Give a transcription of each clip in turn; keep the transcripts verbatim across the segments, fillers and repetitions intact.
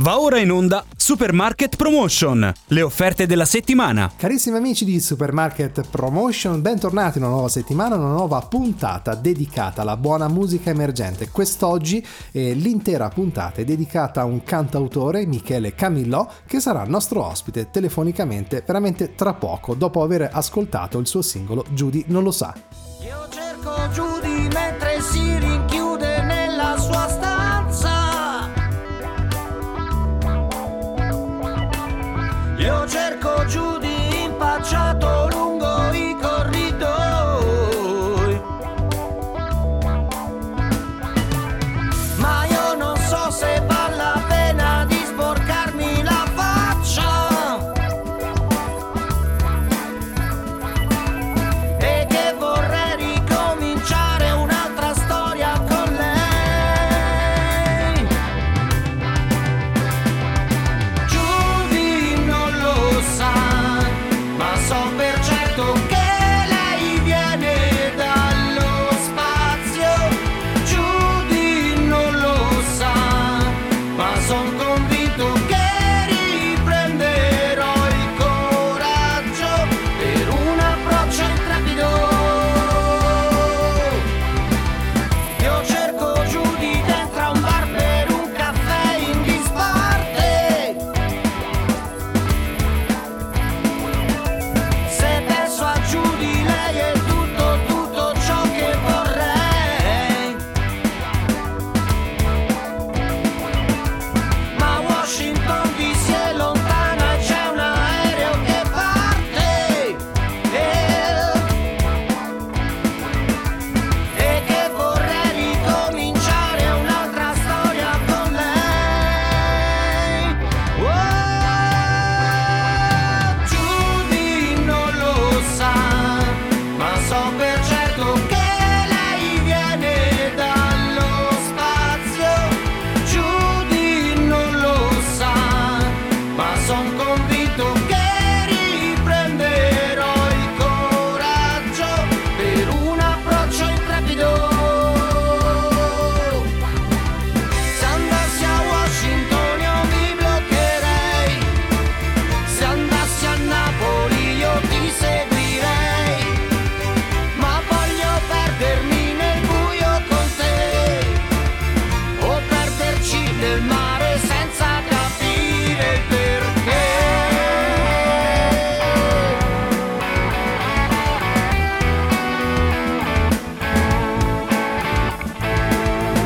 Va ora in onda Supermarket Promotion, le offerte della settimana. Carissimi amici di Supermarket Promotion, bentornati in una nuova settimana, una nuova puntata dedicata alla buona musica emergente. Quest'oggi eh, l'intera puntata è dedicata a un cantautore, Michele Camillot, che sarà nostro ospite telefonicamente veramente tra poco, dopo aver ascoltato il suo singolo Judy non lo sa. Io cerco Judy mentre si rinchiude nella sua stanza. Io cerco Judy impacciato lungo i corridoi, ma io non so se vale la pena di sporcarmi la faccia e che vorrei ricominciare un'altra storia con lei. Judy non lo sa, ma so per certo che lei viene dallo spazio. Judy non lo sa, ma son convinto che riprenderò il coraggio per un approccio intrepido. Io cerco Judy dentro a un bar per un caffè in disparte. Se penso a Judy, lei è tutto, tutto ciò che vorrei. Ma Washington D C è lontana e c'è un aereo che parte. Eh, E che vorrei ricominciare un'altra storia con lei. Oh, Judy non lo sa, ma so per certo che lei viene dallo spazio. Judy non lo sa, ma son convinto che riprenderò il coraggio per un approccio intrepido. Se andassi a Washington io mi bloccherei, se andassi a Napoli io ti seguirei, ma voglio perdermi nel buio con te, o perderci nel mare senza capire il perché. Judy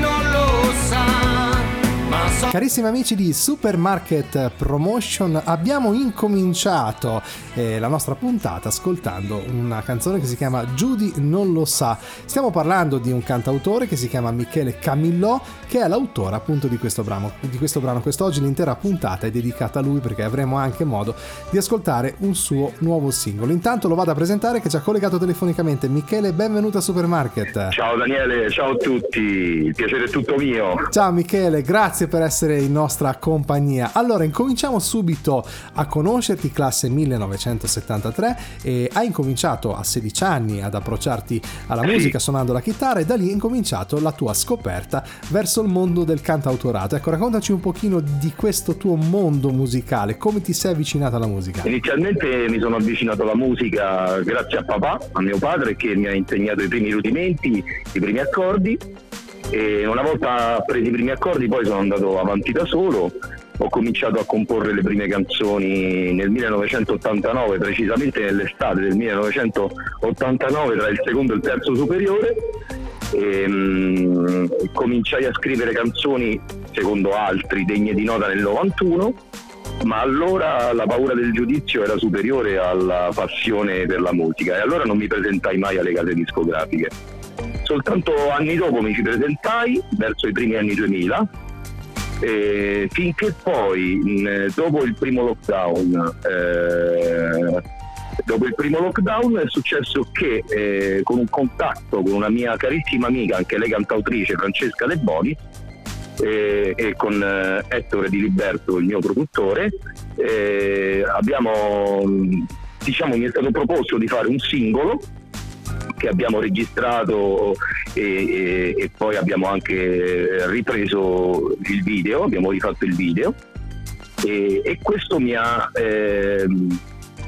non lo sa, ma so. Carissimi amici di Supermarket Promotion, abbiamo incominciato eh, la nostra puntata ascoltando una canzone che si chiama Judy non lo sa. Stiamo parlando di un cantautore che si chiama Michele Camillot, che è l'autore appunto di questo brano. Di questo brano quest'oggi l'intera puntata è dedicata a lui, perché avremo anche modo di ascoltare un suo nuovo singolo. Intanto lo vado a presentare, che ci ha collegato telefonicamente. Michele, benvenuto a Supermarket. Ciao Daniele, ciao a tutti, il piacere è tutto mio. Ciao Michele, grazie per essere in nostra compagnia. Allora, incominciamo subito a conoscerti, classe millenovecentosettantatré, e hai incominciato a sedici anni ad approcciarti alla musica suonando la chitarra, e da lì è incominciato la tua scoperta verso il mondo del cantautorato. Ecco, raccontaci un pochino di questo tuo mondo musicale, come ti sei avvicinato alla musica. Inizialmente mi sono avvicinato alla musica grazie a papà, a mio padre, che mi ha insegnato i primi rudimenti, i primi accordi, e una volta presi i primi accordi poi sono andato avanti da solo. Ho cominciato a comporre le prime canzoni nel millenovecentottantanove, precisamente nell'estate del millenovecentottantanove, tra il secondo e il terzo superiore, e, mm, cominciai a scrivere canzoni, secondo altri, degne di nota nel novantuno, ma allora la paura del giudizio era superiore alla passione per la musica, e allora non mi presentai mai alle case discografiche. Soltanto anni dopo mi ci presentai, verso i primi anni duemila, e finché poi mh, dopo il primo lockdown eh, dopo il primo lockdown è successo che eh, con un contatto con una mia carissima amica, anche lei cantautrice, Francesca Le Boni, e, e con eh, Ettore Di Liberto, il mio produttore, eh, abbiamo, diciamo, mi è stato proposto di fare un singolo che abbiamo registrato e, e, e poi abbiamo anche ripreso il video, abbiamo rifatto il video e, e questo mi ha, eh,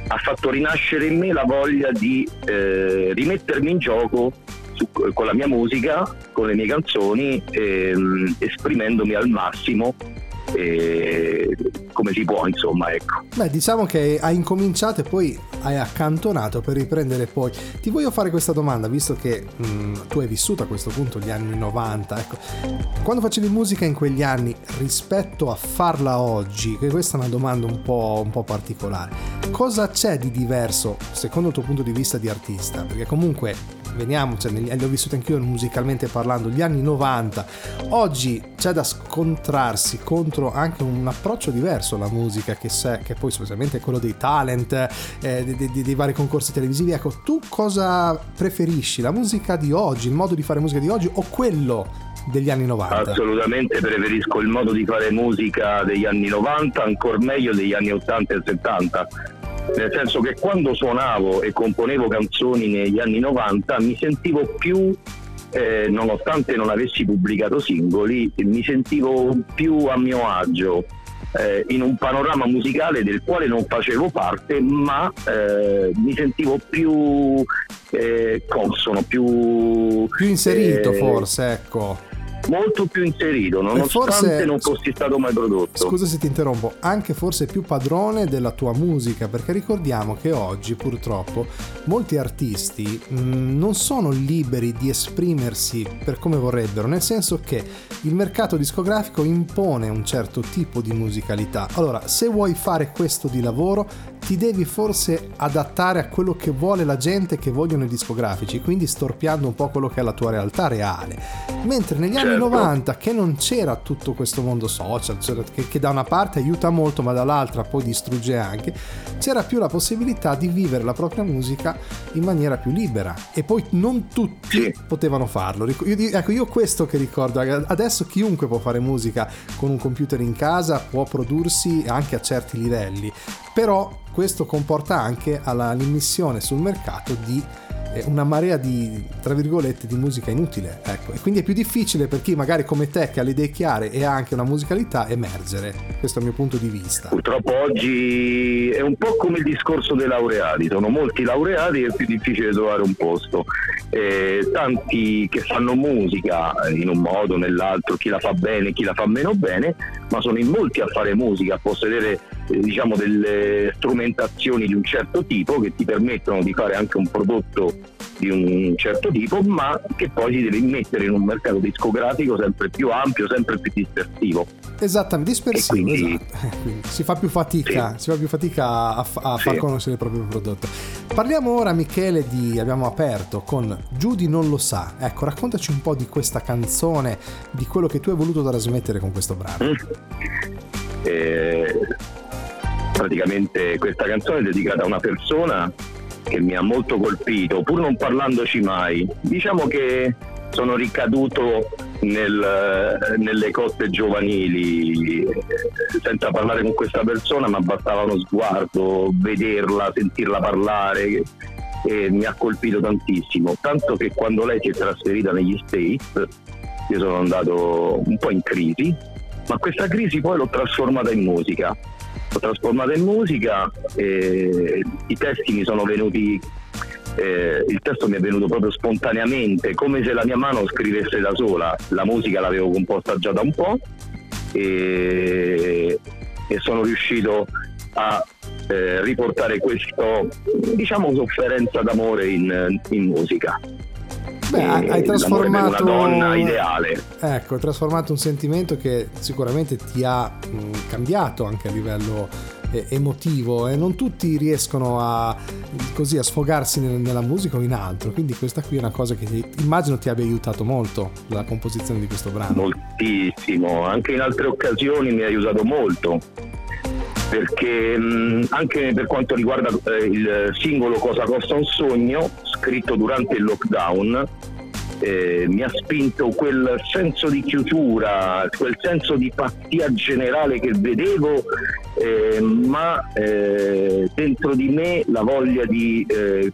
ha fatto rinascere in me la voglia di eh, rimettermi in gioco su, con la mia musica, con le mie canzoni, eh, esprimendomi al massimo e come si può, insomma, ecco. Beh, diciamo che hai incominciato e poi hai accantonato per riprendere poi. Ti voglio fare questa domanda, visto che mh, tu hai vissuto a questo punto gli anni novanta, ecco, quando facevi musica in quegli anni rispetto a farla oggi, che questa è una domanda un po', un po' particolare, cosa c'è di diverso secondo il tuo punto di vista di artista? Perché comunque, veniamo, cioè, li ho vissuti anch'io musicalmente parlando, gli anni novanta, oggi c'è da scontrarsi contro anche un approccio diverso alla musica che, c'è, che poi specialmente è quello dei talent, eh, dei, dei, dei vari concorsi televisivi. Ecco, tu cosa preferisci, la musica di oggi, il modo di fare musica di oggi o quello degli anni novanta? Assolutamente preferisco il modo di fare musica degli anni novanta, ancor meglio degli anni ottanta e settanta, nel senso che quando suonavo e componevo canzoni negli anni novanta mi sentivo più, eh, nonostante non avessi pubblicato singoli, mi sentivo più a mio agio eh, in un panorama musicale del quale non facevo parte, ma eh, mi sentivo più eh, consono, più, più inserito eh, forse, ecco. Molto più inserito, nonostante forse, non fossi stato mai prodotto. Scusa se ti interrompo, anche forse più padrone della tua musica, perché ricordiamo che oggi purtroppo molti artisti mh, non sono liberi di esprimersi per come vorrebbero, nel senso che il mercato discografico impone un certo tipo di musicalità. Allora, se vuoi fare questo di lavoro, ti devi forse adattare a quello che vuole la gente, che vogliono i discografici, quindi storpiando un po' quello che è la tua realtà reale. Mentre negli anni novanta, che non c'era tutto questo mondo social, cioè che, che da una parte aiuta molto ma dall'altra poi distrugge anche, c'era più la possibilità di vivere la propria musica in maniera più libera e poi non tutti potevano farlo. Io, ecco, io questo che ricordo, adesso chiunque può fare musica con un computer in casa, può prodursi anche a certi livelli, però questo comporta anche all'immissione sul mercato di una marea di, tra virgolette, di musica inutile, ecco, e quindi è più difficile per chi magari come te, che ha le idee chiare e ha anche una musicalità, emergere. Questo è il mio punto di vista. Purtroppo oggi è un po' come il discorso dei laureati, sono molti laureati e è più difficile trovare un posto, eh, tanti che fanno musica in un modo o nell'altro, chi la fa bene, chi la fa meno bene, ma sono in molti a fare musica, a possedere, eh, diciamo, delle strumentazioni di un certo tipo che ti permettono di fare anche un prodotto di un certo tipo, ma che poi si deve mettere in un mercato discografico sempre più ampio, sempre più dispersivo. Esattamente, dispersivo, quindi, esatto. Quindi si fa più fatica, sì. si fa più fatica a, a sì. far conoscere il proprio prodotto. Parliamo ora, Michele, di, abbiamo aperto con Judy non lo sa, ecco, raccontaci un po' di questa canzone, di quello che tu hai voluto trasmettere con questo brano. Mm. Eh, praticamente questa canzone è dedicata a una persona che mi ha molto colpito, pur non parlandoci mai. Diciamo che sono ricaduto nel, nelle coste giovanili senza parlare con questa persona, ma bastava uno sguardo, vederla, sentirla parlare, e mi ha colpito tantissimo, tanto che quando lei si è trasferita negli States io sono andato un po' in crisi, ma questa crisi poi l'ho trasformata in musica. L'ho trasformata in musica e i testi mi sono venuti, eh, il testo mi è venuto proprio spontaneamente, come se la mia mano scrivesse da sola. La musica l'avevo composta già da un po' e, e sono riuscito a eh, riportare questo, diciamo, sofferenza d'amore in, in musica. Beh, hai trasformato una donna ideale. Ecco, hai trasformato un sentimento che sicuramente ti ha mh, cambiato anche a livello eh, emotivo, e non tutti riescono a così a sfogarsi nel, nella musica o in altro, quindi questa qui è una cosa che ti, immagino ti abbia aiutato molto la composizione di questo brano. Moltissimo, anche in altre occasioni mi ha aiutato molto, perché mh, anche per quanto riguarda eh, il singolo Cosa Costa Un Sogno, scritto durante il lockdown, eh, mi ha spinto quel senso di chiusura, quel senso di pazzia generale che vedevo, eh, ma eh, dentro di me la voglia di eh,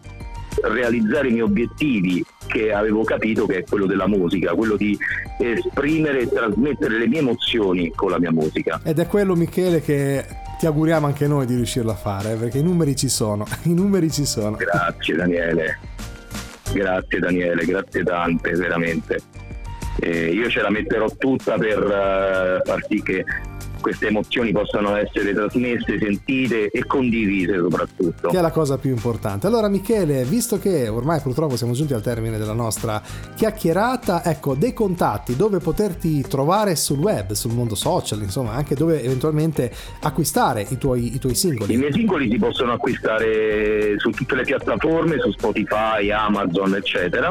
realizzare i miei obiettivi, che avevo capito che è quello della musica, quello di esprimere e trasmettere le mie emozioni con la mia musica. Ed è quello, Michele, che ti auguriamo anche noi di riuscirlo a fare, perché i numeri ci sono, i numeri ci sono. Grazie Daniele, grazie Daniele, grazie tante, veramente. Eh, io ce la metterò tutta per uh, far sì che queste emozioni possano essere trasmesse, sentite e condivise soprattutto. Che è la cosa più importante. Allora Michele, visto che ormai purtroppo siamo giunti al termine della nostra chiacchierata, ecco, dei contatti, dove poterti trovare sul web, sul mondo social, insomma, anche dove eventualmente acquistare i tuoi, i tuoi singoli. I miei singoli si possono acquistare su tutte le piattaforme, su Spotify, Amazon, eccetera.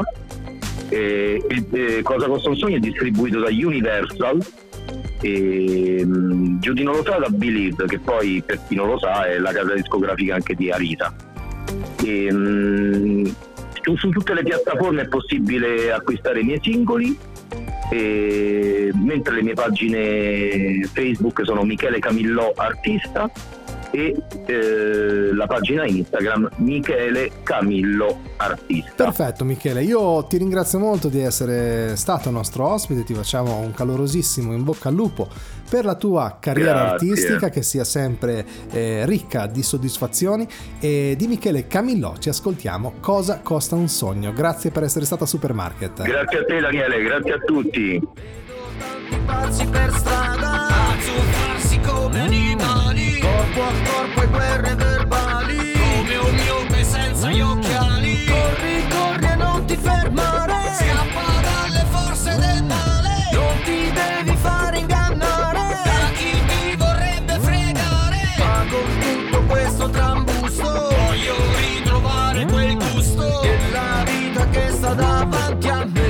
E, e, Cosa Costa Un Sogno è distribuito da Universal, e um, Judy non lo sa da Believe, che poi per chi non lo sa è la casa discografica anche di Arisa, e, um, su, su tutte le piattaforme è possibile acquistare i miei singoli, e, mentre le mie pagine Facebook sono Michele Camillot Artista e eh, la pagina Instagram Michele Camillo Artista. Perfetto Michele, io ti ringrazio molto di essere stato nostro ospite, ti facciamo un calorosissimo in bocca al lupo per la tua carriera. Grazie. Artistica, che sia sempre eh, ricca di soddisfazioni, e di Michele Camillot ci ascoltiamo Cosa Costa Un Sogno. Grazie per essere stata a Supermarket. Grazie a te Daniele, grazie a tutti. Corpo a corpo e guerre verbali, come un miope senza gli occhiali. Corri, corri e non ti fermare, scappa dalle forze del male. Non ti devi fare ingannare da chi ti vorrebbe fregare. Ma con tutto questo trambusto voglio ritrovare quel gusto della vita che sta davanti a me.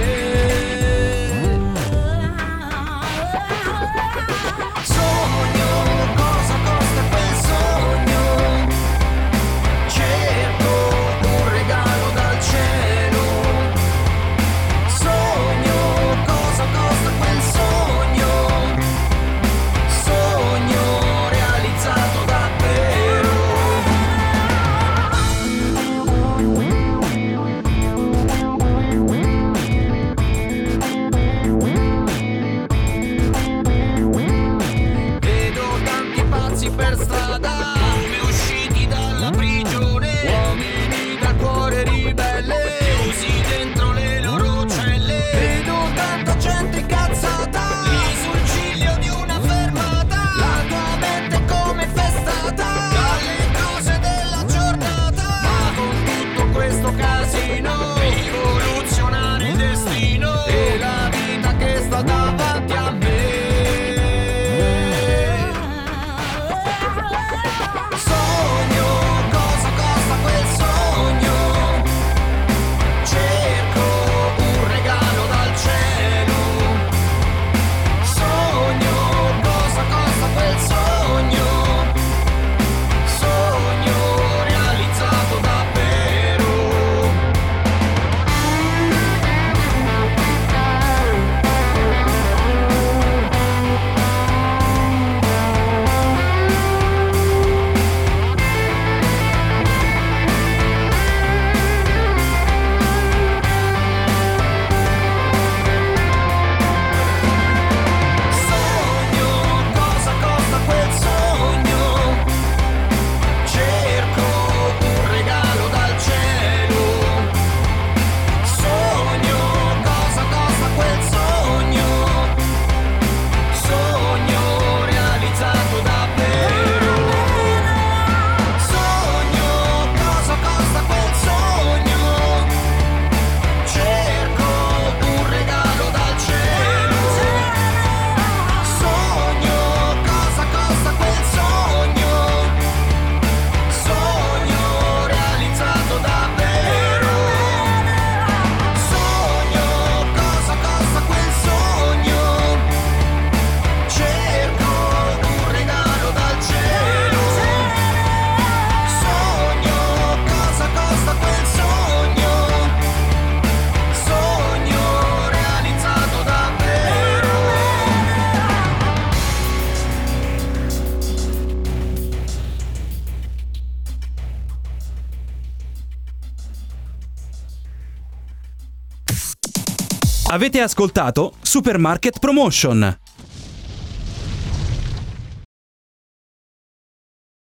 Avete ascoltato Supermarket Promotion.